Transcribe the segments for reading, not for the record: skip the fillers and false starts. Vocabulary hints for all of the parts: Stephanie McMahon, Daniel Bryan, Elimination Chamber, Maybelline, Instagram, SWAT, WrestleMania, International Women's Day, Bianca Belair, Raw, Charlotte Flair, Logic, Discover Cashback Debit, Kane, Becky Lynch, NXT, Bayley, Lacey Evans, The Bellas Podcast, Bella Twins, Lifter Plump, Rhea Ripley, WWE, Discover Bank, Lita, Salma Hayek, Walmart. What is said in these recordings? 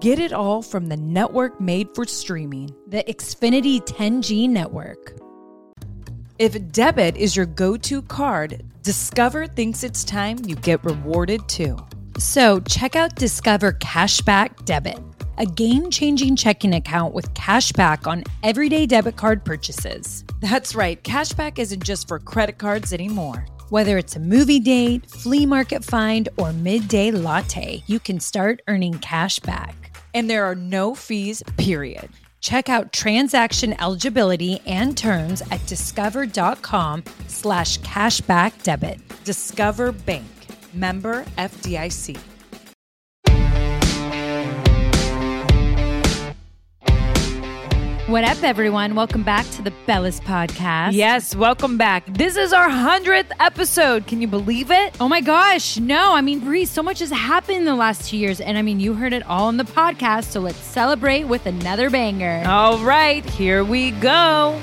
Get it all from the network made for streaming, the Xfinity 10G network. If debit is your go-to card, Discover thinks it's time you get rewarded too. So check out Discover Cashback Debit, a game-changing checking account with cashback on everyday debit card purchases. That's right, cashback isn't just for credit cards anymore. Whether it's a movie date, flea market find, or midday latte, you can start earning cashback. And there are no fees, period. Check out transaction eligibility and terms at discover.com/cashbackdebit. Discover Bank. Member FDIC. What up, everyone? Welcome back to the Bellas Podcast. Yes, welcome back. This is our 100th episode. Can you believe it? Oh my gosh, no. I mean, Bree, so much has happened in the last 2 years. And I mean, you heard it all on the podcast. So let's celebrate with another banger. All right, here we go.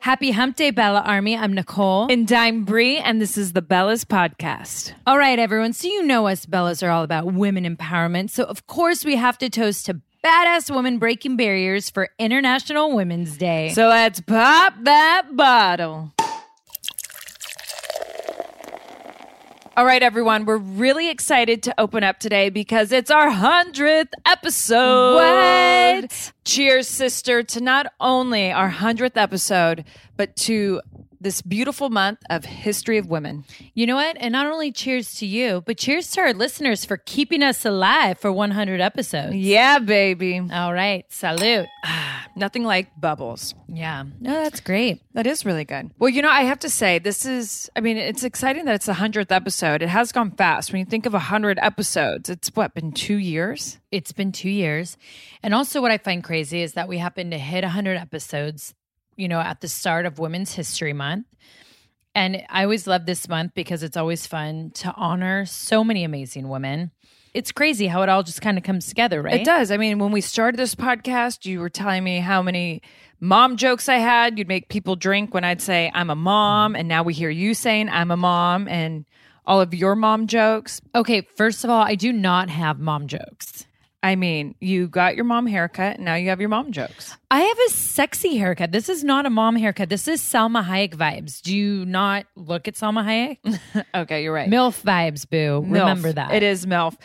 Happy Hump Day, Bella Army. I'm Nicole. And I'm Bree, and this is the Bellas Podcast. All right, everyone. So you know us Bellas are all about women empowerment. So, of course, we have to toast to badass women breaking barriers for International Women's Day. So let's pop that bottle. All right, everyone, we're really excited to open up today because it's our 100th episode. What? Cheers, sister, to not only our 100th episode, but to this beautiful month of history of women. You know what? And not only cheers to you, but cheers to our listeners for keeping us alive for 100 episodes. Yeah, baby. All right. Salute. Nothing like bubbles. Yeah. No, that's great. That is really good. Well, you know, I have to say, it's exciting that it's the 100th episode. It has gone fast. When you think of 100 episodes, it's been 2 years? It's been 2 years. And also what I find crazy is that we happen to hit 100 episodes at the start of Women's History Month. And I always love this month because it's always fun to honor so many amazing women. It's crazy how it all just kind of comes together, right? It does. I mean, when we started this podcast, you were telling me how many mom jokes I had. You'd make people drink when I'd say, I'm a mom. And now we hear you saying, I'm a mom. And all of your mom jokes. Okay, first of all, I do not have mom jokes. I mean, you got your mom haircut, and now you have your mom jokes. I have a sexy haircut. This is not a mom haircut. This is Salma Hayek vibes. Do you not look at Salma Hayek? Okay, you're right. MILF vibes, boo. MILF. Remember that. It is MILF.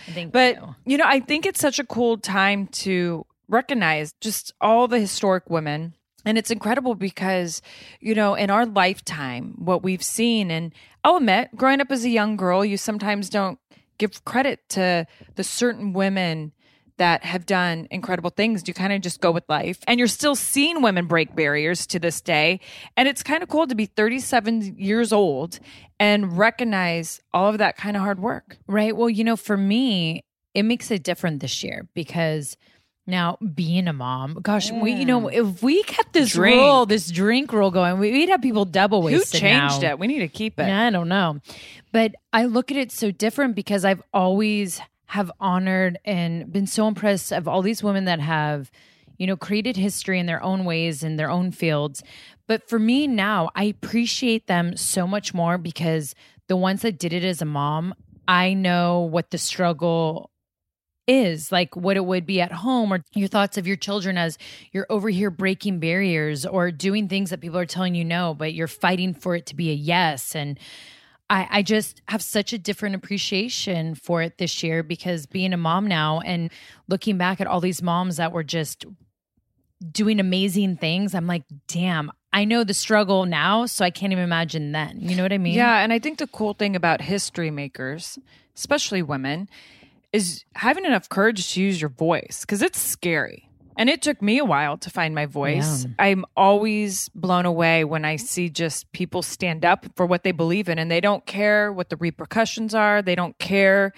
I think it's such a cool time to recognize just all the historic women. And it's incredible because, in our lifetime, what we've seen, and I'll admit, growing up as a young girl, you sometimes don't give credit to the certain women that have done incredible things. You kind of just go with life. And you're still seeing women break barriers to this day. And it's kind of cool to be 37 years old and recognize all of that kind of hard work. Right. Well, for me, it makes it different this year because now being a mom, gosh, yeah. If we kept this drink rule going, we'd have people double wasted. Who changed it? We need to keep it. Yeah, I don't know. But I look at it so different because I've always have honored and been so impressed of all these women that have, created history in their own ways, in their own fields. But for me now, I appreciate them so much more because the ones that did it as a mom, I know what the struggle is, like what it would be at home or your thoughts of your children as you're over here breaking barriers or doing things that people are telling you no, but you're fighting for it to be a yes. And I just have such a different appreciation for it this year, because being a mom now and looking back at all these moms that were just doing amazing things, I'm like, damn, I know the struggle now, so I can't even imagine then. You know what I mean? Yeah, and I think the cool thing about history makers, especially women, is having enough courage to use your voice, because it's scary. And it took me a while to find my voice. Yeah. I'm always blown away when I see just people stand up for what they believe in, and they don't care what the repercussions are. They don't care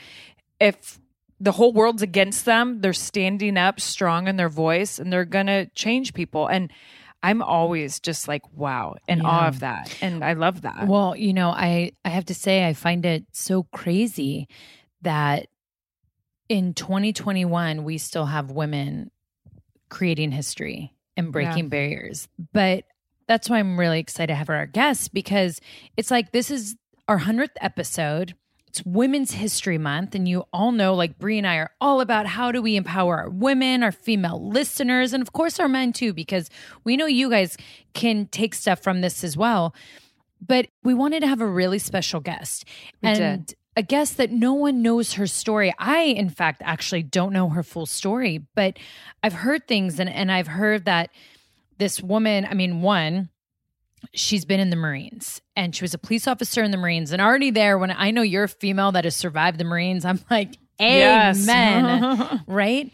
if the whole world's against them. They're standing up strong in their voice, and they're going to change people. And I'm always just like, wow, in awe of that. And I love that. Well, you know, I have to say, I find it so crazy that in 2021, we still have women creating history and breaking barriers. But that's why I'm really excited to have our guests, because it's like, this is our 100th episode. It's Women's History Month. And you all know, like, Brie and I are all about how do we empower our women, our female listeners, and of course our men too, because we know you guys can take stuff from this as well. But we wanted to have a really special guest. A guest that no one knows her story. I, in fact, actually don't know her full story, but I've heard things, and I've heard that this woman, I mean, one, she's been in the Marines, and she was a police officer in the Marines, and already there, when I know you're a female that has survived the Marines, I'm like, amen, yes. Right?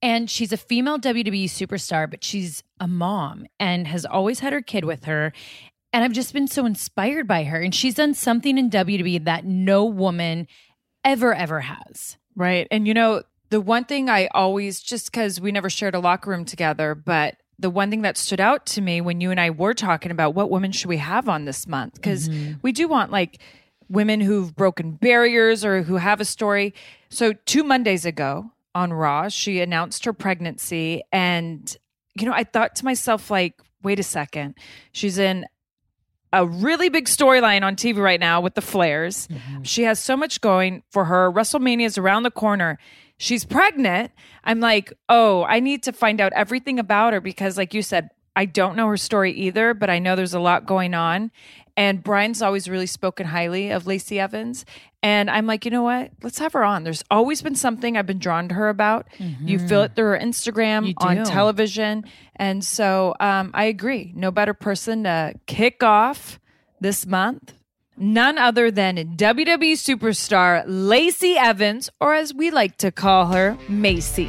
And she's a female WWE superstar, but she's a mom and has always had her kid with her. And I've just been so inspired by her. And she's done something in WWE that no woman ever has. Right. And, you know, the one thing I always, just because we never shared a locker room together, but the one thing that stood out to me when you and I were talking about what women should we have on this month, because we do want, like, women who've broken barriers or who have a story. So 2 Mondays ago on Raw, she announced her pregnancy. And, you know, I thought to myself, like, wait a second, she's in a really big storyline on TV right now with the Flairs. Mm-hmm. She has so much going for her. WrestleMania is around the corner. She's pregnant. I'm like, oh, I need to find out everything about her, because, like you said, I don't know her story either, but I know there's a lot going on. And Brian's always really spoken highly of Lacey Evans. And I'm like, you know what? Let's have her on. There's always been something I've been drawn to her about. Mm-hmm. You feel it through her Instagram, on television. And so I agree. No better person to kick off this month. None other than WWE superstar Lacey Evans, or as we like to call her, Macy.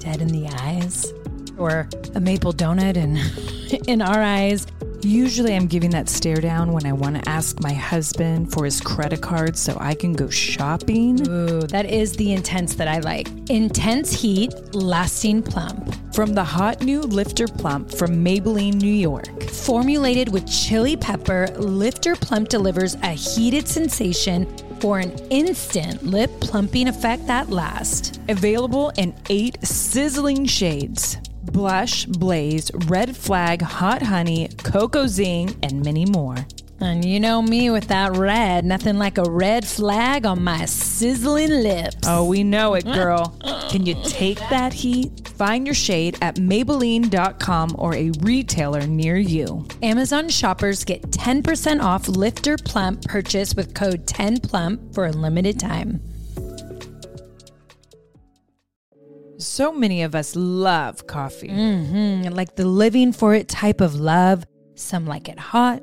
dead in the eyes, or a maple donut and in our eyes. Usually I'm giving that stare down when I want to ask my husband for his credit card so I can go shopping. Ooh, that is the intense that I like. Intense heat, lasting plump. From the hot new Lifter Plump from Maybelline, New York. Formulated with chili pepper, Lifter Plump delivers a heated sensation for an instant lip plumping effect that lasts. Available in 8 sizzling shades. Blush, Blaze, Red Flag, Hot Honey, Cocoa Zing, and many more. And you know me with that red. Nothing like a red flag on my sizzling lips. Oh, we know it, girl. Can you take that heat? Find your shade at Maybelline.com or a retailer near you. Amazon shoppers get 10% off Lifter Plump purchase with code 10PLUMP for a limited time. So many of us love coffee. Mm-hmm. Like the living for it type of love. Some like it hot,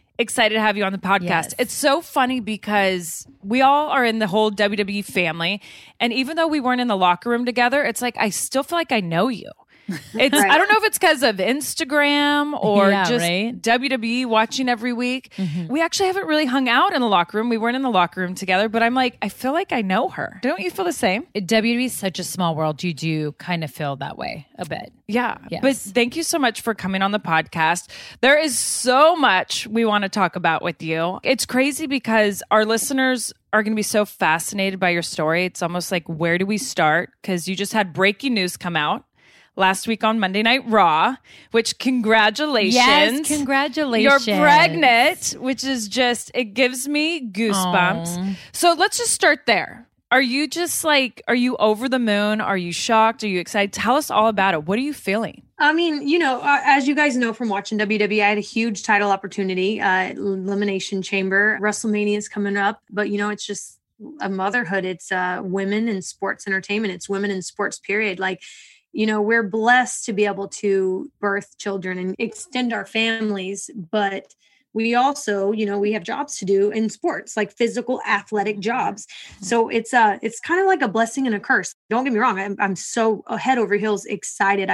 excited to have you on the podcast. Yes. It's so funny because we all are in the whole WWE family. And even though we weren't in the locker room together, it's like, I still feel like I know you. It's right. I don't know if it's because of Instagram or just right? WWE watching every week. Mm-hmm. We actually haven't really hung out in the locker room. We weren't in the locker room together, but I'm like, I feel like I know her. Don't you feel the same? WWE is such a small world. You do kind of feel that way a bit. Yeah. Yes. But thank you so much for coming on the podcast. There is so much we want to talk about with you. It's crazy because our listeners are going to be so fascinated by your story. It's almost like, where do we start? Because you just had breaking news come out last week on Monday Night Raw, which congratulations. Yes, congratulations. You're pregnant, which is just, it gives me goosebumps. Aww. So let's just start there. Are you just like, are you over the moon? Are you shocked? Are you excited? Tell us all about it. What are you feeling? I mean, you know, as you guys know from watching WWE, I had a huge title opportunity, Elimination Chamber. WrestleMania is coming up, but you know, it's just a motherhood. It's women in sports entertainment. It's women in sports, period. Like, you know, we're blessed to be able to birth children and extend our families, but we also, you know, we have jobs to do in sports, like physical athletic jobs. So it's kind of like a blessing and a curse. Don't get me wrong. I'm so head over heels excited.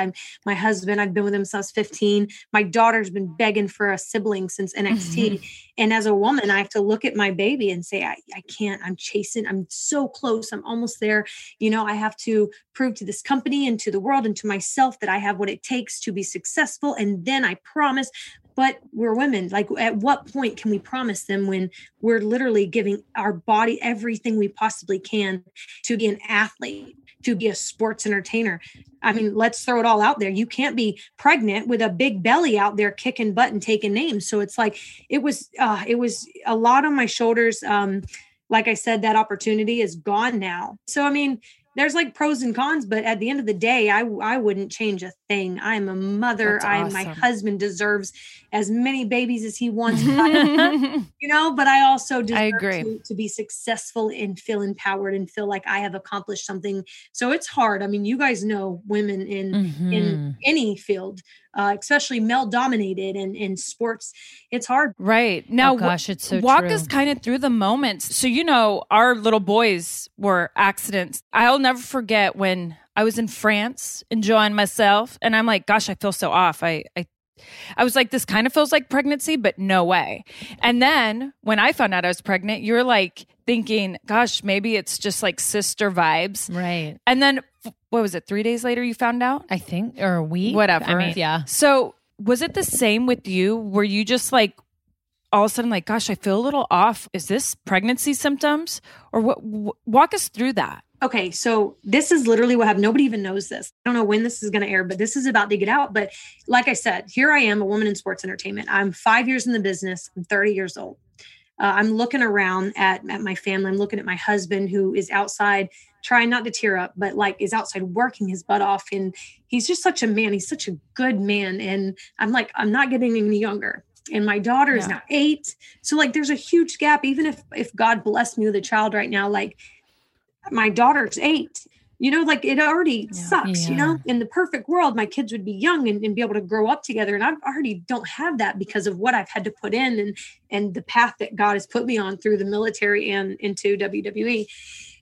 My husband, I've been with him since I was 15. My daughter's been begging for a sibling since NXT. Mm-hmm. And as a woman, I have to look at my baby and say, I can't, I'm chasing, I'm so close. I'm almost there. You know, I have to prove to this company and to the world and to myself that I have what it takes to be successful. And then I promise. But we're women. Like, at what point can we promise them when we're literally giving our body everything we possibly can to be an athlete, to be a sports entertainer? I mean, let's throw it all out there. You can't be pregnant with a big belly out there kicking butt and taking names. So it's like, it was a lot on my shoulders. Like I said, that opportunity is gone now. So, I mean, there's like pros and cons, but at the end of the day, I wouldn't change a thing. I'm a mother. That's awesome. My husband deserves as many babies as he wants, you know, but I also deserve to be successful and feel empowered and feel like I have accomplished something. So it's hard. I mean, you guys know women in any field, especially male dominated and in sports, it's hard. Right. Now, it's so walk true. Us kind of through the moments. So, you know, our little boys were accidents. I'll never forget when I was in France enjoying myself and I'm like, gosh, I feel so off. I was like, this kind of feels like pregnancy, but no way. And then when I found out I was pregnant, you're like thinking, gosh, maybe it's just like sister vibes. Right. And then what was it? 3 days later you found out? I think, or a week. Whatever. I mean, yeah. So was it the same with you? Were you just like, all of a sudden, like, gosh, I feel a little off. Is this pregnancy symptoms? Or what? Walk us through that. Okay, so this is literally what happened. Nobody even knows this. I don't know when this is going to air, but this is about to get out. But like I said, here I am, a woman in sports entertainment. I'm 5 years in the business. I'm 30 years old. I'm looking around at my family. I'm looking at my husband, who is outside, trying not to tear up, but like is outside working his butt off. And he's just such a man. He's such a good man. And I'm like, I'm not getting any younger. And my daughter is now 8. So like, there's a huge gap. Even if God blessed me with a child right now, like my daughter's 8, you know, like it already sucks, you know, in the perfect world, my kids would be young and be able to grow up together. And I already don't have that because of what I've had to put in and the path that God has put me on through the military and into WWE.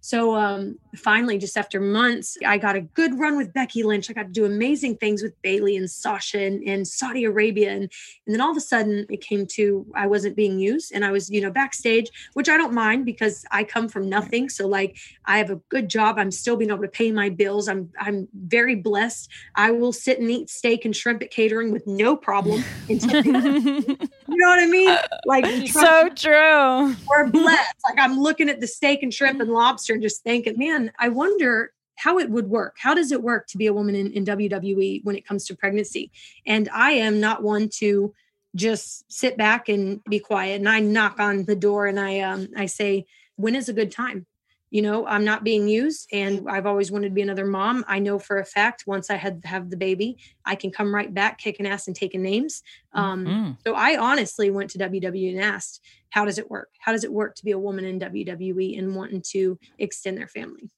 So finally, just after months, I got a good run with Becky Lynch. I got to do amazing things with Bayley and Sasha and Saudi Arabia. And then all of a sudden it came to, I wasn't being used and I was, you know, backstage, which I don't mind because I come from nothing. So like, I have a good job. I'm still being able to pay my bills. I'm very blessed. I will sit and eat steak and shrimp at catering with no problem. You know what I mean? Like, so true. We're blessed. Like, I'm looking at the steak and shrimp and lobster and just thinking, man, I wonder how it would work. How does it work to be a woman in WWE when it comes to pregnancy? And I am not one to just sit back and be quiet. And I knock on the door and I say, when is a good time? You know, I'm not being used and I've always wanted to be another mom. I know for a fact, once I have the baby, I can come right back kicking ass and taking names. So I honestly went to WWE and asked, how does it work? How does it work to be a woman in WWE and wanting to extend their family?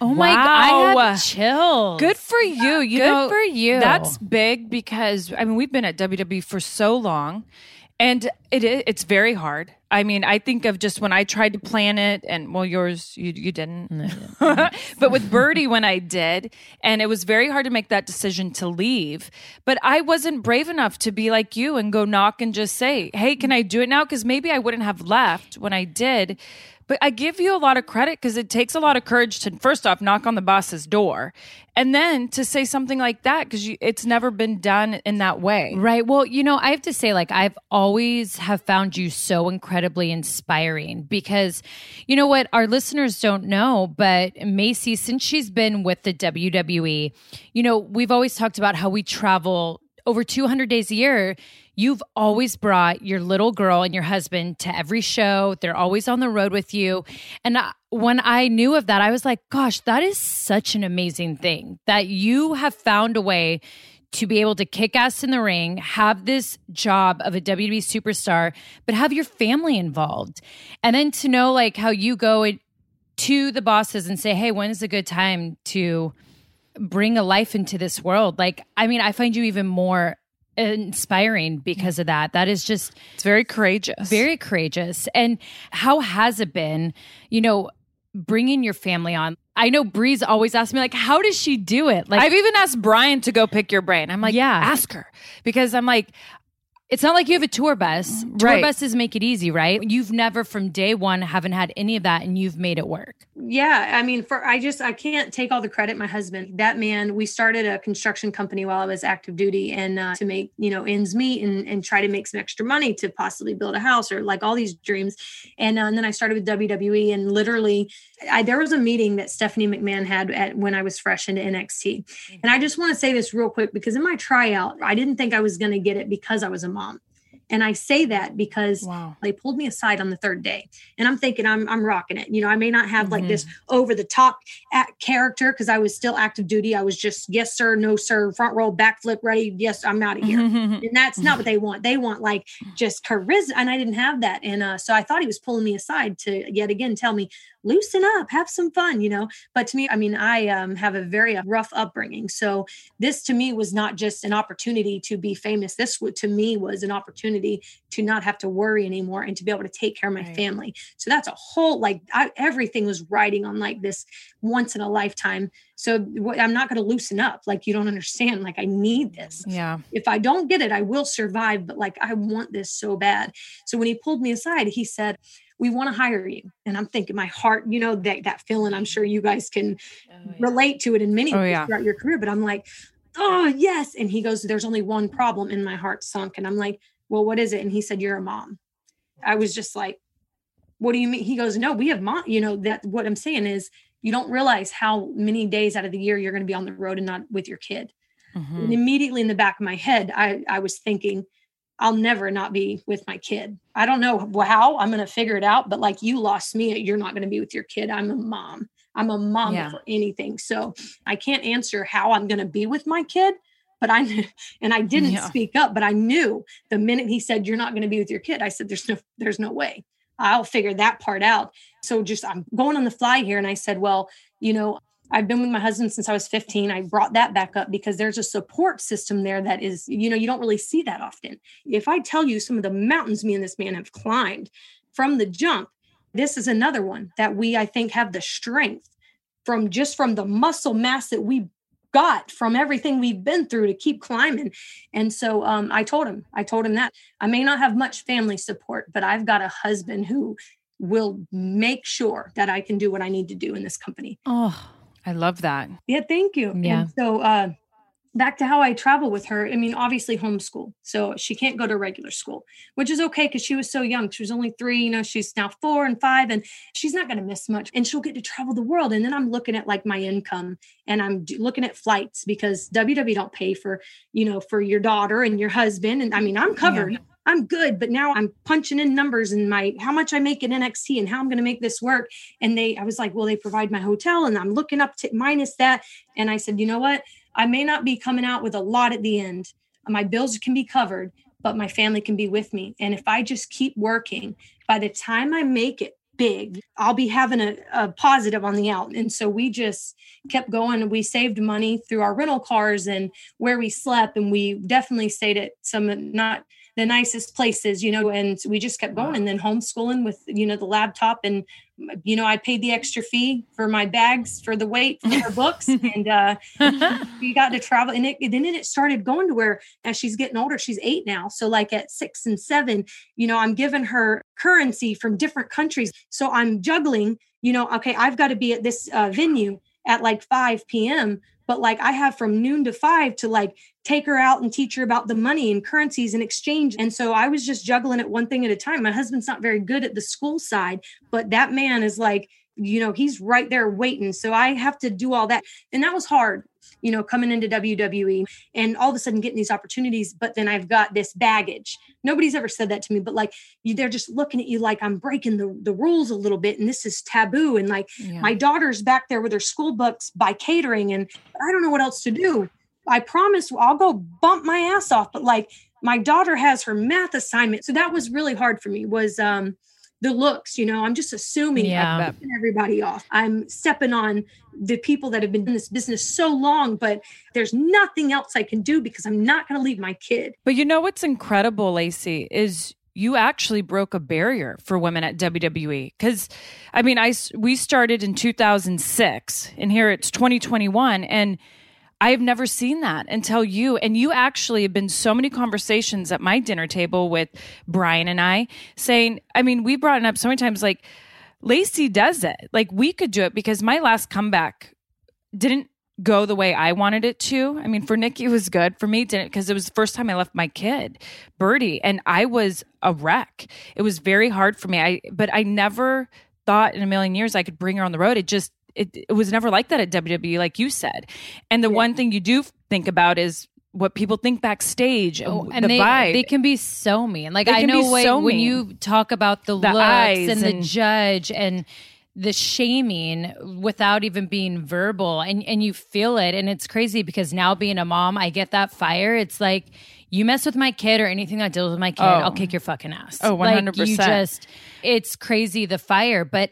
Oh my God, I have chills. Good for you. Good for you. That's big because, I mean, we've been at WWE for so long. And it's very hard. I mean, I think of just when I tried to plan it and yours, you didn't. No, I didn't. But with Birdie, when I did, and it was very hard to make that decision to leave. But I wasn't brave enough to be like you and go knock and just say, hey, can I do it now? Because maybe I wouldn't have left when I did. But I give you a lot of credit because it takes a lot of courage to, first off, knock on the boss's door and then to say something like that because it's never been done in that way. Right. Well, you know, I have to say, like, I've always have found you so incredibly inspiring because, you know what, our listeners don't know, but Macy, since she's been with the WWE, you know, we've always talked about how we travel over 200 days a year. You've always brought your little girl and your husband to every show. They're always on the road with you. And when I knew of that, I was like, gosh, that is such an amazing thing that you have found a way to be able to kick ass in the ring, have this job of a WWE superstar, but have your family involved. And then to know like how you go to the bosses and say, hey, when's a good time to bring a life into this world? Like, I mean, I find you even more inspiring because of that. That is just... It's very courageous. Very courageous. And how has it been, you know, bringing your family on? I know Bree's always asked me, like, how does she do it? Like, I've even asked Brian to go pick your brain. I'm like, yeah, ask her. Because I'm like, it's not like you have a tour bus. Right. Tour buses make it easy, right? You've never from day one haven't had any of that and you've made it work. Yeah. I mean, I can't take all the credit. My husband, that man, we started a construction company while I was active duty and to make, you know, ends meet and try to make some extra money to possibly build a house or like all these dreams. And then I started with WWE and literally there was a meeting that Stephanie McMahon had when I was fresh into NXT. And I just want to say this real quick, because in my tryout, I didn't think I was going to get it because I was a mom. And I say that because they pulled me aside on the third day and I'm thinking I'm rocking it. You know, I may not have like this over the top character because I was still active duty. I was just, yes, sir, no, sir, front row, backflip, ready. Yes, I'm out of here. And that's not what they want. They want like just charisma. And I didn't have that. And so I thought he was pulling me aside to yet again tell me, loosen up, have some fun, you know. But to me, I mean, I have a very rough upbringing. So this to me was not just an opportunity to be famous. This to me was an opportunity to not have to worry anymore and to be able to take care of my family. So that's a whole, everything was riding on like this once in a lifetime. So I'm not going to loosen up. Like, you don't understand, like I need this. Yeah. If I don't get it, I will survive, but like, I want this so bad. So when he pulled me aside, he said, we want to hire you. And I'm thinking my heart, you know, that feeling, I'm sure you guys can relate to it in many ways throughout your career, but I'm like, oh yes. And he goes, there's only one problem, and my heart sunk. And I'm like, well, what is it? And he said, you're a mom. I was just like, what do you mean? He goes, no, we have mom, you know, that what I'm saying is you don't realize how many days out of the year you're going to be on the road and not with your kid. And immediately in the back of my head, I was thinking, I'll never not be with my kid. I don't know how I'm going to figure it out, but like you lost me. You're not going to be with your kid. I'm a mom. I'm a mom for anything. So I can't answer how I'm going to be with my kid, but I didn't speak up, but I knew the minute he said, you're not going to be with your kid. I said, there's no way I'll figure that part out. So I'm going on the fly here. And I said, well, you know, I've been with my husband since I was 15. I brought that back up because there's a support system there that is, you know, you don't really see that often. If I tell you some of the mountains me and this man have climbed from the jump, this is another one that we, I think, have the strength from the muscle mass that we got from everything we've been through to keep climbing. And so I told him that I may not have much family support, but I've got a husband who will make sure that I can do what I need to do in this company. Oh, I love that. Yeah, thank you. Yeah. And so back to how I travel with her. I mean, obviously homeschool. So she can't go to regular school, which is okay because she was so young. She was only 3, you know, she's now 4 and 5, and she's not going to miss much. And she'll get to travel the world. And then I'm looking at like my income and I'm looking at flights because WWE don't pay for, you know, for your daughter and your husband. And I mean, I'm covered. Yeah. I'm good, but now I'm punching in numbers and how much I make in NXT and how I'm going to make this work. And I was like, well, they provide my hotel and I'm looking up to minus that. And I said, you know what? I may not be coming out with a lot at the end. My bills can be covered, but my family can be with me. And if I just keep working, by the time I make it big, I'll be having a positive on the out. And so we just kept going and we saved money through our rental cars and where we slept. And we definitely stayed at some, not the nicest places, you know, and we just kept going and then homeschooling with, you know, the laptop and, you know, I paid the extra fee for my bags, for the weight, for her books. And we got to travel and then it started going to where as she's getting older, she's 8 now. So like at 6 and 7, you know, I'm giving her currency from different countries. So I'm juggling, you know, okay, I've got to be at this venue at like 5 p.m. But like I have from noon to 5 to like take her out and teach her about the money and currencies and exchange. And so I was just juggling it one thing at a time. My husband's not very good at the school side, but that man is like, you know, he's right there waiting. So I have to do all that. And that was hard, you know, coming into WWE and all of a sudden getting these opportunities. But then I've got this baggage. Nobody's ever said that to me, but like they're just looking at you like I'm breaking the rules a little bit. And this is taboo. And like my daughter's back there with her school books by catering. And I don't know what else to do. I promise I'll go bump my ass off. But like my daughter has her math assignment. So that was really hard for me was the looks, you know, I'm just assuming I'm putting everybody off. I'm stepping on the people that have been in this business so long, but there's nothing else I can do because I'm not going to leave my kid. But you know, what's incredible, Lacey, is you actually broke a barrier for women at WWE. Because, I mean, we started in 2006 and here it's 2021 and I have never seen that until you. And you actually have been so many conversations at my dinner table with Brian and I saying, I mean, we brought it up so many times, like, Lacey does it. Like, we could do it because my last comeback didn't go the way I wanted it to. I mean, for Nikki, it was good. For me, it didn't, because it was the first time I left my kid, Birdie, and I was a wreck. It was very hard for me. But I never thought in a million years I could bring her on the road. It was never like that at WWE, like you said. And the one thing you do think about is what people think backstage and the vibe. They can be so mean. Like, I know when you talk about the looks and the judge and the shaming without even being verbal and you feel it. And it's crazy because now being a mom, I get that fire. It's like, you mess with my kid or anything that deals with my kid, I'll kick your fucking ass. Oh, 100%. Like, you just, it's crazy, the fire. But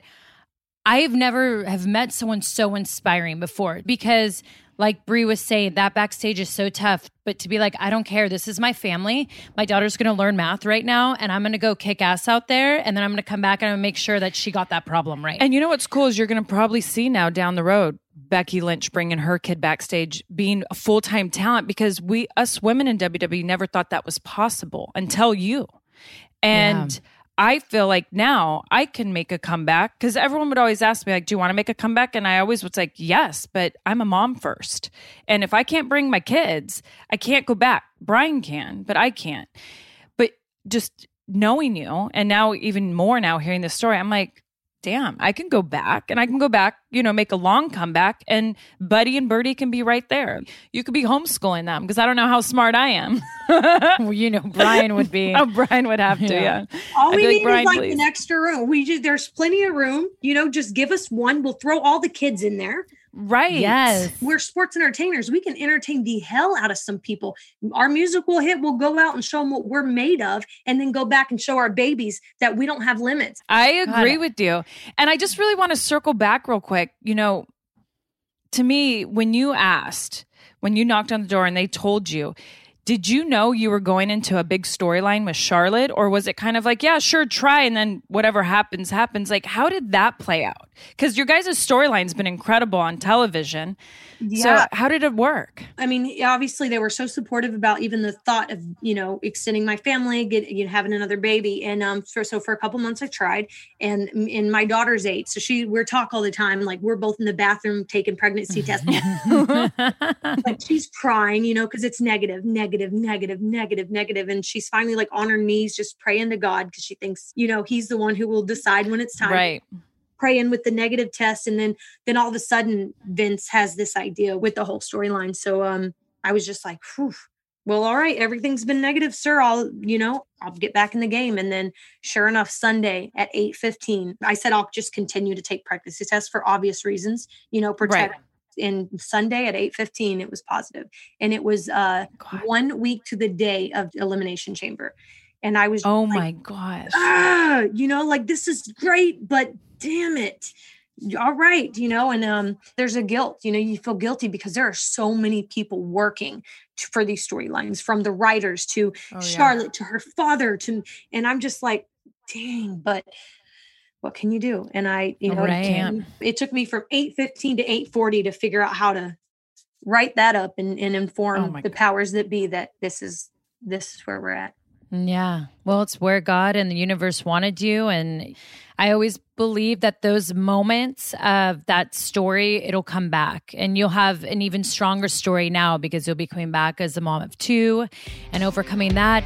I've never have met someone so inspiring before because, like Brie was saying, that backstage is so tough. But to be like, I don't care. This is my family. My daughter's going to learn math right now, and I'm going to go kick ass out there, and then I'm going to come back and I'm going to make sure that she got that problem right. And you know what's cool is you're going to probably see now down the road Becky Lynch bringing her kid backstage, being a full-time talent, because us women in WWE never thought that was possible until you. And I feel like now I can make a comeback because everyone would always ask me, like, do you want to make a comeback? And I always was like, yes, but I'm a mom first. And if I can't bring my kids, I can't go back. Brian can, but I can't. But just knowing you and now even more now hearing this story, I'm like, damn, I can go back and I can go back, you know, make a long comeback and Buddy and Birdie can be right there. You could be homeschooling them because I don't know how smart I am. Well, you know, Brian would be. Oh, Brian would have to, yeah. All we need is like an extra room. There's plenty of room, you know, just give us one. We'll throw all the kids in there. Right. Yes. We're sports entertainers. We can entertain the hell out of some people. Our musical hit will go out and show them what we're made of and then go back and show our babies that we don't have limits. I agree with you. And I just really want to circle back real quick. You know, to me, when you knocked on the door and they told you, did you know you were going into a big storyline with Charlotte, or was it kind of like, yeah, sure, try, and then whatever happens, happens? Like, how did that play out? Because your guys' storyline's been incredible on television. Yeah. So how did it work? I mean, obviously, they were so supportive about even the thought of, you know, extending my family, having another baby. And so for a couple months, I tried, and my daughter's 8. So we talk all the time. Like, we're both in the bathroom taking pregnancy tests. Like, she's crying, you know, because it's negative. And she's finally like on her knees, just praying to God because she thinks, you know, he's the one who will decide when it's time. Right. Praying with the negative test. And then all of a sudden Vince has this idea with the whole storyline. So I was just like, whew, well, all right, everything's been negative, sir. I'll get back in the game. And then sure enough, Sunday at 8:15, I said, I'll just continue to take pregnancy tests for obvious reasons, you know, protect. Right. And Sunday at 8:15, it was positive. And it was 1 week to the day of Elimination Chamber. And I was my gosh, you know, like, this is great, but damn it. All right. You know, and there's a guilt, you know, you feel guilty because there are so many people working for these storylines, from the writers to Charlotte, to her father, and I'm just like, dang, but what can you do? And it took me from 8:15 to 8:40 to figure out how to write that up and inform the powers that be that this is where we're at. Yeah. Well, it's where God and the universe wanted you. And I always believe that those moments of that story, it'll come back and you'll have an even stronger story now because you'll be coming back as a mom of 2 and overcoming that.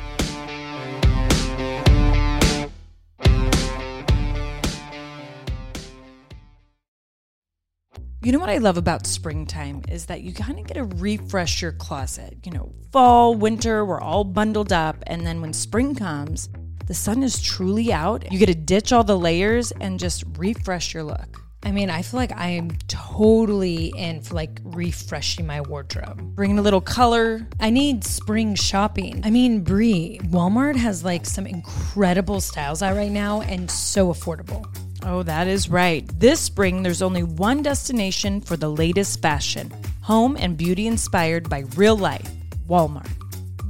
You know what I love about springtime is that you kind of get to refresh your closet. You know, fall, winter, we're all bundled up. And then when spring comes, the sun is truly out. You get to ditch all the layers and just refresh your look. I mean, I feel like I am totally in for like refreshing my wardrobe, bringing a little color. I need spring shopping. I mean, Brie, Walmart has like some incredible styles out right now and so affordable. Oh, that is right. This spring, there's only one destination for the latest fashion, home and beauty inspired by real life, Walmart.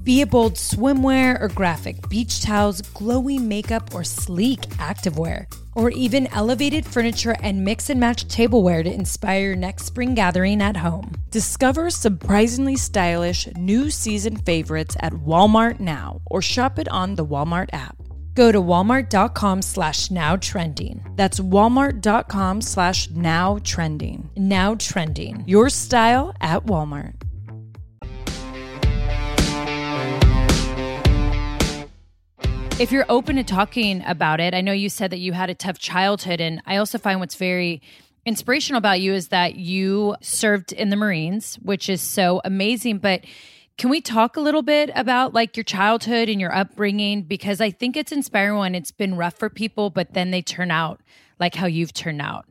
Be it bold swimwear or graphic beach towels, glowy makeup or sleek activewear, or even elevated furniture and mix and match tableware to inspire your next spring gathering at home. Discover surprisingly stylish new season favorites at Walmart now, or shop it on the Walmart app. Go to walmart.com/nowtrending. That's walmart.com/nowtrending. Now Trending. Your style at Walmart. If you're open to talking about it, I know you said that you had a tough childhood, and I also find what's very inspirational about you is that you served in the Marines, which is so amazing. But can we talk a little bit about like your childhood and your upbringing? Because I think it's inspiring when it's been rough for people, but then they turn out like how you've turned out.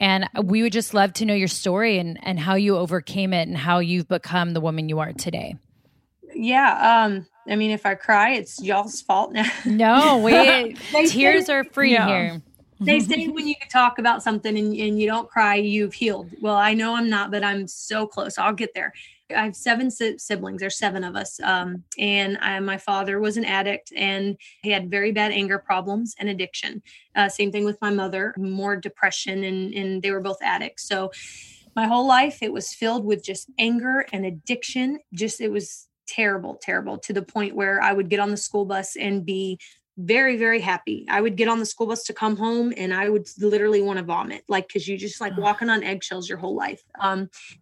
And we would just love to know your story and how you overcame it and how you've become the woman you are today. Yeah. I mean, if I cry, it's y'all's fault now. No, we tears are free here. They say when you talk about something and you don't cry, you've healed. Well, I know I'm not, but I'm so close. I'll get there. I have seven siblings. There's seven of us. My father was an addict, and he had very bad anger problems and addiction. Same thing with my mother, more depression, and they were both addicts. So my whole life, it was filled with just anger and addiction. It was terrible, to the point where I would get on the school bus and be very, very happy. I would get on the school bus to come home and I would literally want to vomit, like, because you just like walking on eggshells your whole life.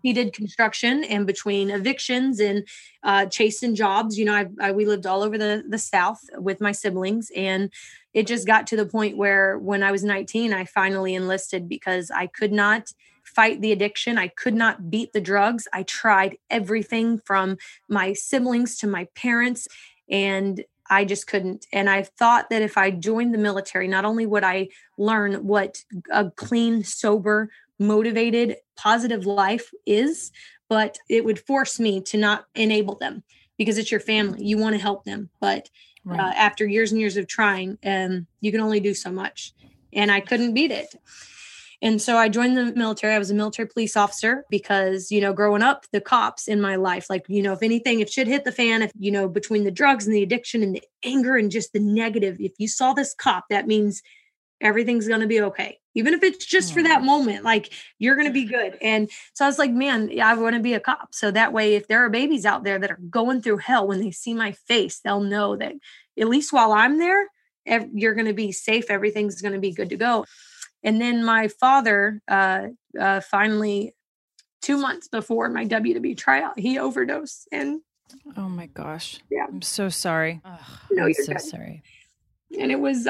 He did construction, and between evictions and chasing jobs, you know, we lived all over the South with my siblings. And it just got to the point where when I was 19, I finally enlisted because I could not fight the addiction. I could not beat the drugs. I tried everything from my siblings to my parents, and I just couldn't. And I thought that if I joined the military, not only would I learn what a clean, sober, motivated, positive life is, but it would force me to not enable them, because it's your family. You want to help them. But right. After years and years of trying, you can only do so much. And I couldn't beat it. And so I joined the military. I was a military police officer because, you know, growing up, the cops in my life, like, you know, if anything, if shit hit the fan, if, you know, between the drugs and the addiction and the anger and just the negative, if you saw this cop, that means everything's going to be okay. Even if it's just for that moment, like, you're going to be good. And so I was like, man, I want to be a cop. So that way, if there are babies out there that are going through hell, when they see my face, they'll know that at least while I'm there, you're going to be safe. Everything's going to be good to go. And then my father, finally, 2 months before my WWE tryout, he overdosed. And oh my gosh, yeah, I'm so sorry. Ugh, no, I'm so sorry. And it was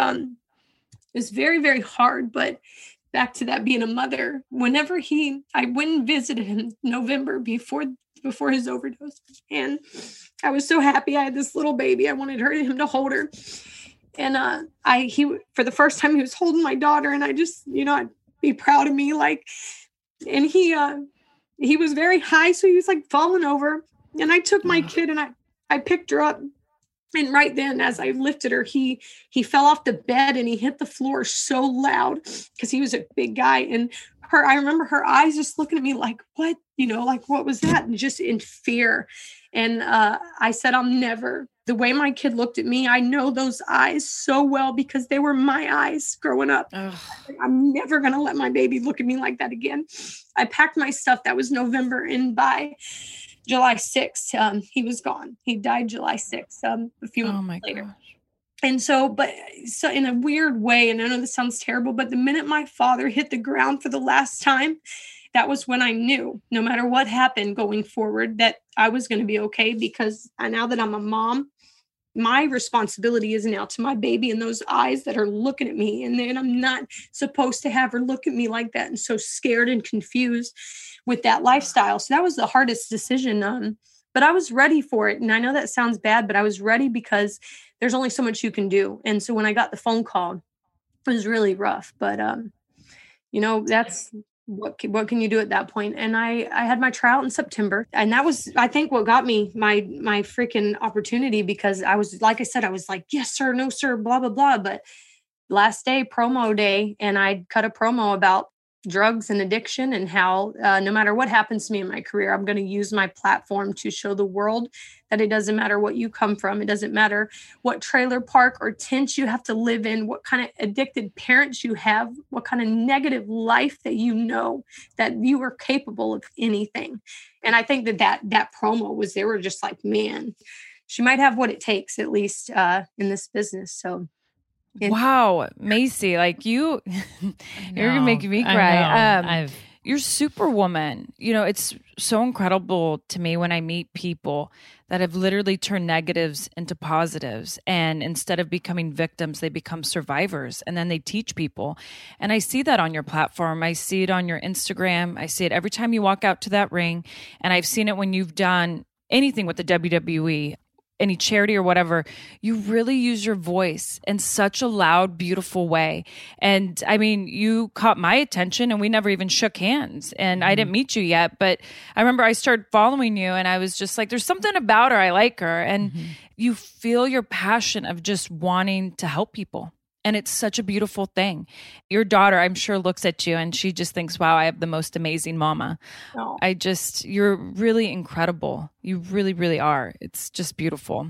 very, very hard. But back to that being a mother, whenever I went and visited him November before his overdose, and I was so happy. I had this little baby. I wanted him to hold her. And for the first time, he was holding my daughter, and I just, you know, I'd be proud of me. Like, and he was very high. So he was like falling over, and I took my kid and I picked her up. And right then, as I lifted her, he fell off the bed and he hit the floor so loud because he was a big guy. And I remember her eyes just looking at me like, what, you know, like, what was that? And just in fear. And I said, the way my kid looked at me, I know those eyes so well because they were my eyes growing up. Ugh. I'm never going to let my baby look at me like that again. I packed my stuff. That was November. And by July 6th, he was gone. He died July 6th, a few months later. Gosh. And so in a weird way, and I know this sounds terrible, but the minute my father hit the ground for the last time, that was when I knew, no matter what happened going forward, that I was going to be okay, because now that I'm a mom, my responsibility is now to my baby and those eyes that are looking at me. And then I'm not supposed to have her look at me like that and so scared and confused with that lifestyle. So that was the hardest decision. But I was ready for it. And I know that sounds bad, but I was ready because there's only so much you can do. And so when I got the phone call, it was really rough, but you know, that's what can you do at that point? And I had my tryout in September, and that was, I think, what got me my freaking opportunity, because I was, like I said, I was like, yes, sir, no, sir, blah, blah, blah. But last day, promo day, and I cut a promo about drugs and addiction and how no matter what happens to me in my career, I'm going to use my platform to show the world that it doesn't matter what you come from. It doesn't matter what trailer park or tent you have to live in, what kind of addicted parents you have, what kind of negative life that you know that you are capable of anything. And I think that promo was, they were just like, man, she might have what it takes, at least in this business. So wow, Macy, like you're making me cry. You're superwoman. You know, it's so incredible to me when I meet people that have literally turned negatives into positives. And instead of becoming victims, they become survivors. And then they teach people. And I see that on your platform. I see it on your Instagram. I see it every time you walk out to that ring. And I've seen it when you've done anything with the WWE, any charity or whatever. You really use your voice in such a loud, beautiful way. And I mean, you caught my attention, and we never even shook hands, and I didn't meet you yet, but I remember I started following you, and I was just like, there's something about her. I like her. And you feel your passion of just wanting to help people. And it's such a beautiful thing. Your daughter, I'm sure, looks at you and she just thinks, wow, I have the most amazing mama. Oh. You're really incredible. You really, really are. It's just beautiful.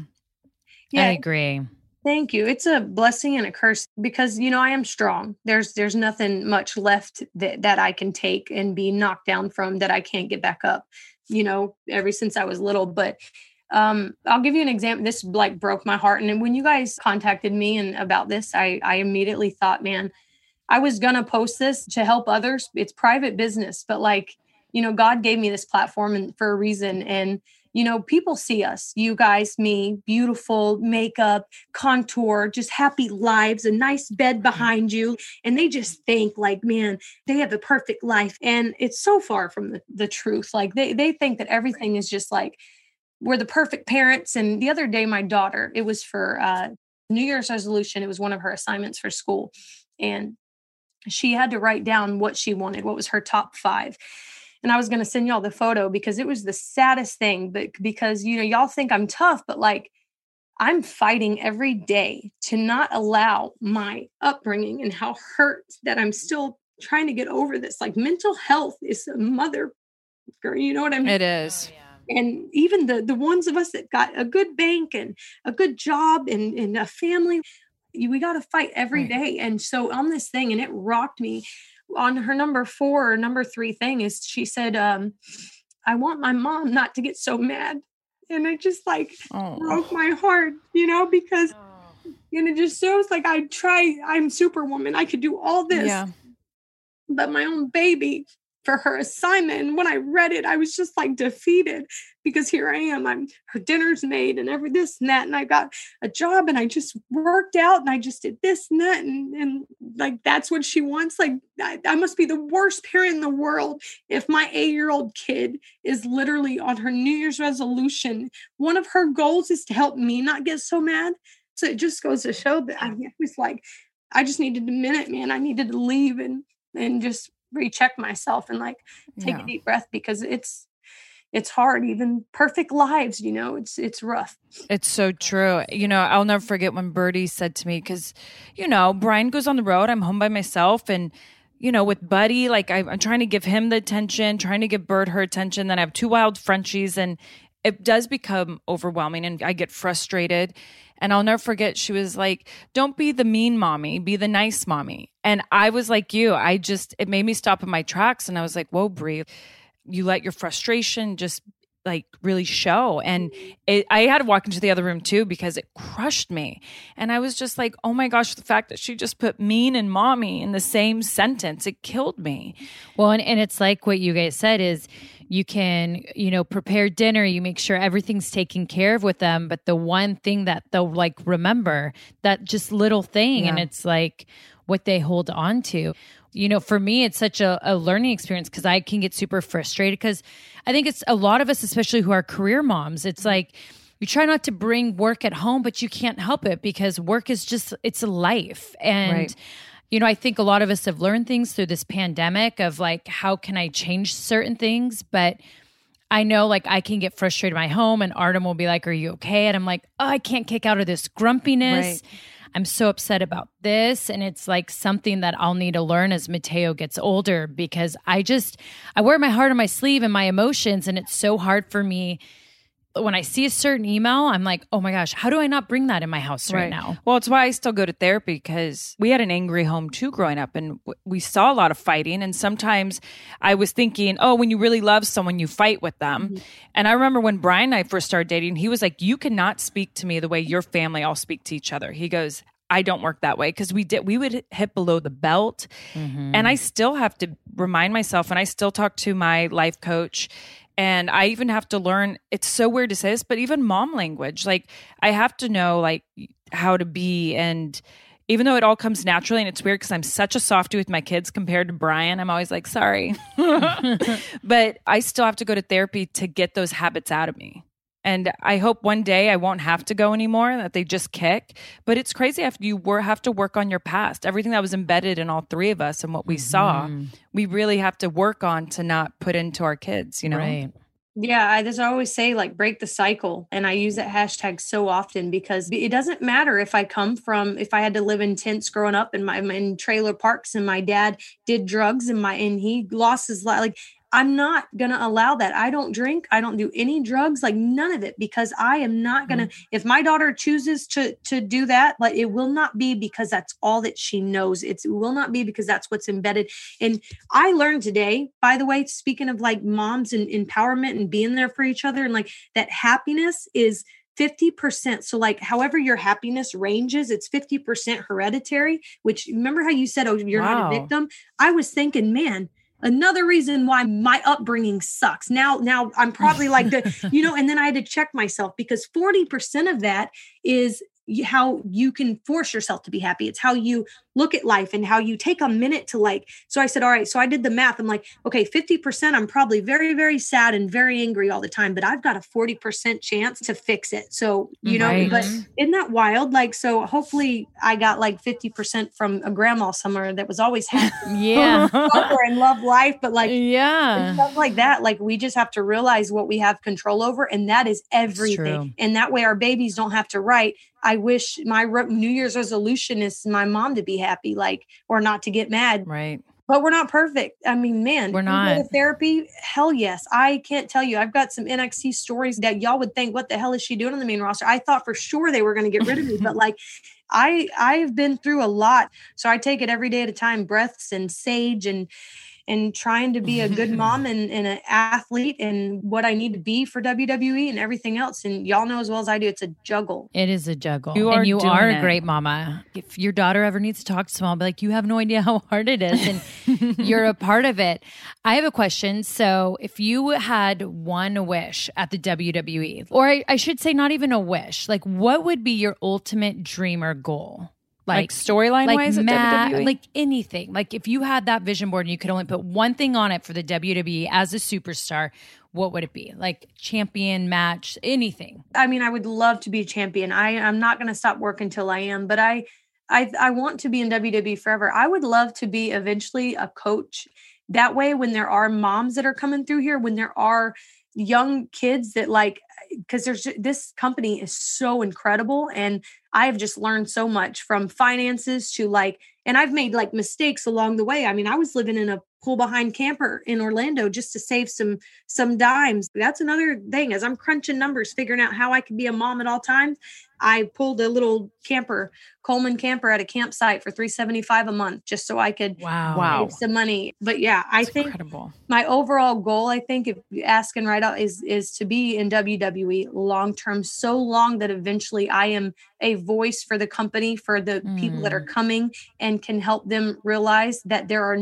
Yeah, I agree. Thank you. It's a blessing and a curse because, you know, I am strong. There's nothing much left that I can take and be knocked down from that I can't get back up, you know, ever since I was little. But I'll give you an example. This like broke my heart. And when you guys contacted me and about this, I immediately thought, man, I was going to post this to help others. It's private business, but like, you know, God gave me this platform and for a reason. And, you know, people see us, you guys, me, beautiful makeup, contour, just happy lives, a nice bed behind you. And they just think like, man, they have the perfect life. And it's so far from the truth. Like they think that everything is just like, we're the perfect parents. And the other day, my daughter, it was for New Year's resolution. It was one of her assignments for school. And she had to write down what she wanted, what was her top 5. And I was going to send y'all the photo because it was the saddest thing, but because, you know, y'all think I'm tough, but like I'm fighting every day to not allow my upbringing and how hurt that I'm still trying to get over this. Like mental health is a mother, girl, you know what I mean? It is. Oh, yeah. And even the ones of us that got a good bank and a good job and a family, we got to fight every day. And so on this thing, and it rocked me on her number 3 thing is she said, I want my mom not to get so mad. And it just like broke my heart, you know, because and it just shows like I'm superwoman. I could do all this, but my own baby for her assignment. And when I read it, I was just like defeated because here I am. Her dinner's made and every this and that. And I got a job and I just worked out and I just did this and that. And like, that's what she wants. Like I must be the worst parent in the world if my 8-year-old kid is literally on her New Year's resolution. One of her goals is to help me not get so mad. So it just goes to show that I was like, I just needed a minute, man. I needed to leave and just recheck myself and like take a deep breath because it's hard. Even perfect lives, you know, it's rough. It's so true. You know, I'll never forget when Birdie said to me, because, you know, Brian goes on the road, I'm home by myself. And, you know, with Buddy, like I'm trying to give him the attention, trying to give Bird her attention. Then I have 2 wild Frenchies and it does become overwhelming and I get frustrated. And I'll never forget, she was like, don't be the mean mommy, be the nice mommy. And I was like you, it made me stop in my tracks. And I was like, whoa, Brie, you let your frustration just like really show. And I had to walk into the other room too, because it crushed me. And I was just like, oh my gosh, the fact that she just put mean and mommy in the same sentence, it killed me. Well, and it's like what you guys said is, you can, you know, prepare dinner, you make sure everything's taken care of with them. But the one thing that they'll like remember, that just little thing, and it's like what they hold on to. You know, for me, it's such a learning experience because I can get super frustrated because I think it's a lot of us, especially who are career moms, it's like you try not to bring work at home, but you can't help it because work is just, it's a life. And you know, I think a lot of us have learned things through this pandemic of like, how can I change certain things? But I know like I can get frustrated at my home and Artem will be like, are you okay? And I'm like, oh, I can't kick out of this grumpiness. Right. I'm so upset about this. And it's like something that I'll need to learn as Mateo gets older, because I wear my heart on my sleeve and my emotions. And it's so hard for me when I see a certain email, I'm like, oh my gosh, how do I not bring that in my house right now? Well, it's why I still go to therapy, because we had an angry home too growing up, and we saw a lot of fighting. And sometimes I was thinking, oh, when you really love someone, you fight with them. Mm-hmm. And I remember when Brian and I first started dating, he was like, you cannot speak to me the way your family all speak to each other. He goes, I don't work that way, because we would hit below the belt. Mm-hmm. And I still have to remind myself, and I still talk to my life coach. And I even have to learn, it's so weird to say this, but even mom language, like I have to know like how to be. And even though it all comes naturally, and it's weird because I'm such a softie with my kids compared to Brian, I'm always like, sorry, but I still have to go to therapy to get those habits out of me. And I hope one day I won't have to go anymore, that they just kick. But it's crazy after have to work on your past. Everything that was embedded in all three of us and what we saw, we really have to work on to not put into our kids, you know? Right. Yeah, I always say like break the cycle. And I use that hashtag so often, because it doesn't matter if I had to live in tents growing up and in trailer parks, and my dad did drugs and he lost his life. Like, I'm not going to allow that. I don't drink. I don't do any drugs, like none of it, because I am not going to, if my daughter chooses to do that, like it will not be because that's all that she knows. It will not be because that's what's embedded. And I learned today, by the way, speaking of like moms and empowerment and being there for each other, and like that happiness is 50%. So like, however your happiness ranges, it's 50% hereditary, which remember how you said, oh, you're not a victim. I was thinking, man, another reason why my upbringing sucks. Now I'm probably like the, you know, and then I had to check myself, because 40% of that is how you can force yourself to be happy. It's how you look at life and how you take a minute to like, so I said, all right, so I did the math. I'm like, okay, 50%, I'm probably very, very sad and very angry all the time, but I've got a 40% chance to fix it. So, you know, but isn't that wild? Like, so hopefully I got like 50% from a grandma somewhere that was always happy and love life. But like, stuff like that, like we just have to realize what we have control over. And that is everything. And that way our babies don't have to write, I wish my New Year's resolution is my mom to be happy, like, or not to get mad. Right. But we're not perfect. I mean, man, we're not. Therapy, hell yes. I can't tell you. I've got some NXT stories that y'all would think, what the hell is she doing on the main roster? I thought for sure they were going to get rid of me, but like, I've been through a lot. So I take it every day at a time, breaths and sage and trying to be a good mom and an athlete and what I need to be for WWE and everything else. And y'all know as well as I do, it's a juggle. It is a juggle. You are a great mama. If your daughter ever needs to talk to mom, be like, you have no idea how hard it is, and you're a part of it. I have a question. So if you had one wish at the WWE, or I should say not even a wish, like what would be your ultimate dream or goal? Like storyline like wise, at WWE? Like anything. Like if you had that vision board and you could only put one thing on it for the WWE as a superstar, what would it be? Like champion match, anything. I mean, I would love to be a champion. I'm not going to stop work until I am, but I want to be in WWE forever. I would love to be eventually a coach. That way, when there are moms that are coming through here, when there are young kids that like, because this company is so incredible, and I have just learned so much from finances to like, and I've made like mistakes along the way. I mean, I was living in a pull behind camper in Orlando just to save some dimes. That's another thing, as I'm crunching numbers, figuring out how I could be a mom at all times. I pulled a little camper, Coleman camper, at a campsite for $375 a month, just so I could save some money. But yeah, that's incredible. My overall goal, I think, if you're asking right out, is to be in WWE long-term, so long that eventually I am a voice for the company, for the people that are coming, and can help them realize that there are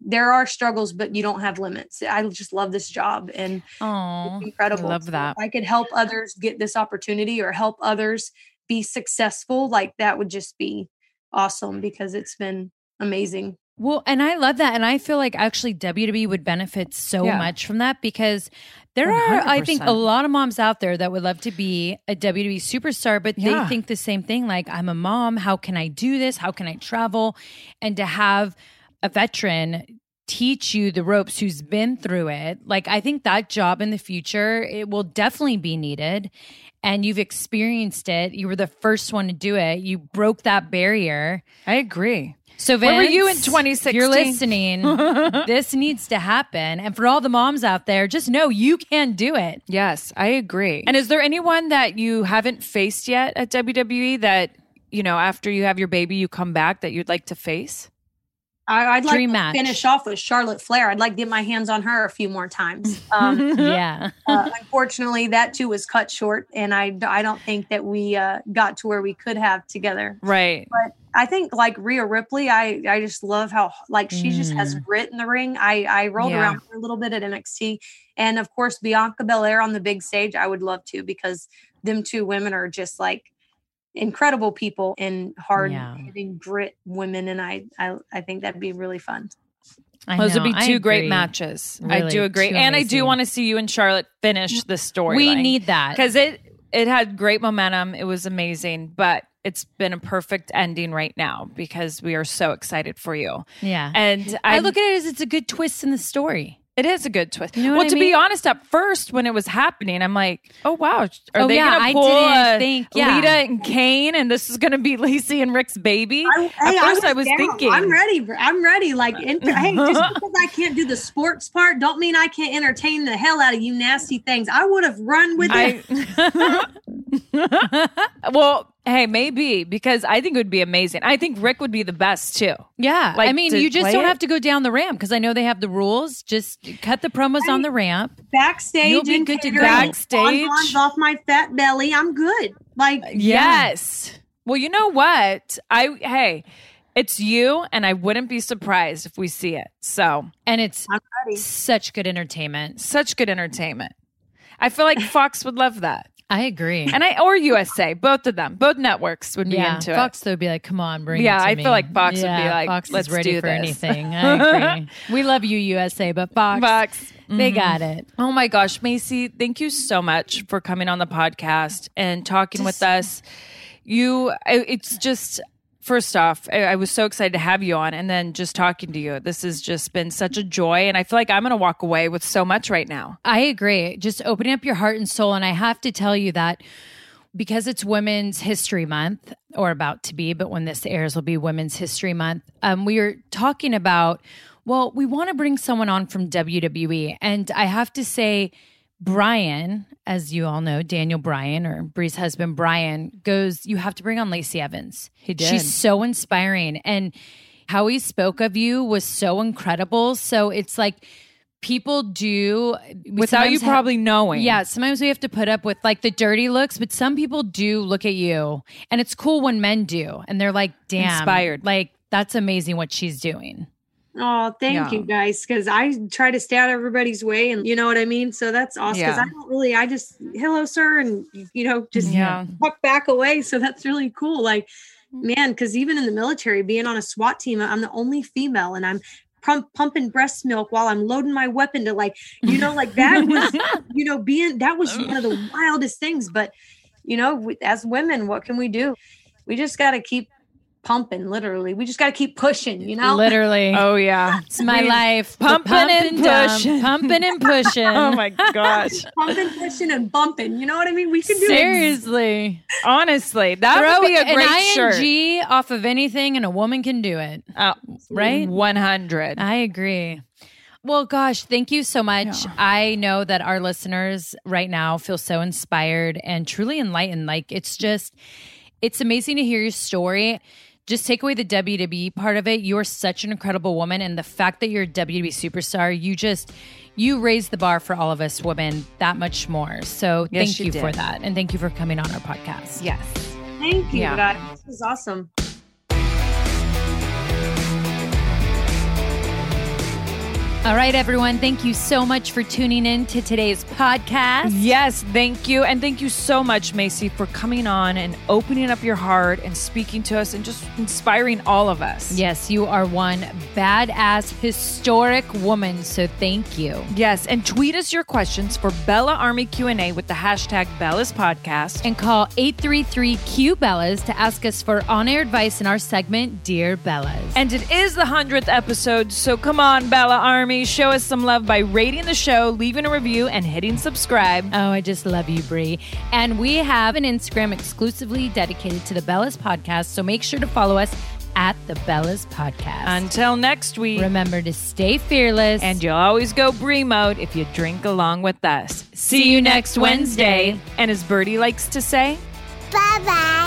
there are struggles, but you don't have limits. I just love this job, and it's incredible. I love that. If I could help others get this opportunity or help others be successful, like that would just be awesome, because it's been amazing. Well, and I love that. And I feel like actually WWE would benefit so much from that, because there 100%. Are, I think, a lot of moms out there that would love to be a WWE superstar, but they think the same thing. Like, I'm a mom. How can I do this? How can I travel? And to have a veteran teach you the ropes who's been through it. Like, I think that job in the future, it will definitely be needed. And you've experienced it. You were the first one to do it. You broke that barrier. I agree. So Vince, where were you in 2016? You're listening. This needs to happen. And for all the moms out there, just know you can do it. Yes, I agree. And is there anyone that you haven't faced yet at WWE that, you know, after you have your baby, you come back that you'd like to face? I'd like Dream to match. Finish off with Charlotte Flair. I'd like to get my hands on her a few more times. Unfortunately, that too was cut short, and I don't think that we got to where we could have together. Right. But I think like Rhea Ripley, I just love how like she just has grit in the ring. I rolled around for a little bit at NXT, and of course Bianca Belair on the big stage. I would love to, because them two women are just like incredible people and hard-hitting grit women, and I think that'd be really fun. Those would be two great matches. Really, I do agree, and I do want to see you and Charlotte finish the story. We need that, because it had great momentum. It was amazing, but it's been a perfect ending right now because we are so excited for you. Yeah, and I look at it as it's a good twist in the story. It is a good twist. You know what I mean? To be honest, at first when it was happening, I'm like, oh, wow. Are they going to pull Lita and Kane, and this is going to be Lacey and Rick's baby? At first I was thinking. I'm ready. Like, hey, just because I can't do the sports part don't mean I can't entertain the hell out of you nasty things. I would have run with it. Well, hey, maybe, because I think it would be amazing. I think Rick would be the best too. Yeah. Like, I mean, you just don't have to go down the ramp, because I know they have the rules. Just cut the promos on the ramp. Backstage. You'll be good to go. Backstage. Off my fat belly. I'm good. Like, yes. Yeah. Well, you know what? Hey, it's you, and I wouldn't be surprised if we see it. So, and it's such good entertainment. I feel like Fox would love that. I agree. And or USA, both of them. Both networks would be into it. Fox would be like, come on, bring it to me. Yeah, I feel like Fox would be like, Fox let's is ready do for this. Anything. I agree. We love you, USA, but Fox, they got it. Oh my gosh, Macy, thank you so much for coming on the podcast and talking with us. It's just, first off, I was so excited to have you on, and then just talking to you. This has just been such a joy, and I feel like I'm going to walk away with so much right now. I agree. Just opening up your heart and soul, and I have to tell you that because it's Women's History Month, or about to be, but when this airs will be Women's History Month, we are talking about, well, we want to bring someone on from WWE, and I have to say Brian, as you all know, Daniel Bryan, or Bree's husband, Brian, goes, you have to bring on Lacey Evans. He did. She's so inspiring. And how he spoke of you was so incredible. So it's like people do... Without you probably knowing. Yeah, sometimes we have to put up with like the dirty looks, but some people do look at you. And it's cool when men do. And they're like, damn. Inspired. Like, that's amazing what she's doing. Oh, thank you guys. Cause I try to stay out of everybody's way, and you know what I mean? So that's awesome. Cause I just, hello, sir. And you know, just walk back away. So that's really cool. Like, man, cause even in the military, being on a SWAT team, I'm the only female, and I'm pumping breast milk while I'm loading my weapon to like, you know, like that was, you know, that was one of the wildest things. But you know, as women, what can we do? We just got to keep pumping, literally. We just got to keep pushing, you know? Literally. Oh, yeah. It's my life. Pumping and pushing. Oh, my gosh. Pumping, pushing, and bumping. You know what I mean? We can do it. Seriously. Honestly. That would be a great shirt. Throw an ING off of anything, and a woman can do it. Right? 100. I agree. Well, gosh, thank you so much. Yeah. I know that our listeners right now feel so inspired and truly enlightened. Like, it's amazing to hear your story. Just take away the WWE part of it. You're such an incredible woman. And the fact that you're a WWE superstar, you raised the bar for all of us women that much more. So thank you for that. And thank you for coming on our podcast. Yes. Thank you, guys. This was awesome. All right, everyone. Thank you so much for tuning in to today's podcast. Yes, thank you. And thank you so much, Macy, for coming on and opening up your heart and speaking to us and just inspiring all of us. Yes, you are one badass, historic woman. So thank you. Yes. And tweet us your questions for Bella Army Q&A with the hashtag Bellas Podcast. And call 833-QBellas to ask us for on-air advice in our segment, Dear Bellas. And it is the 100th episode. So come on, Bella Army. Show us some love by rating the show, leaving a review, and hitting subscribe. Oh, I just love you, Brie. And we have an Instagram exclusively dedicated to the Bellas Podcast, so make sure to follow us at the Bellas Podcast. Until next week, remember to stay fearless. And you'll always go Brie mode if you drink along with us. See you next Wednesday. And as Birdie likes to say, bye-bye.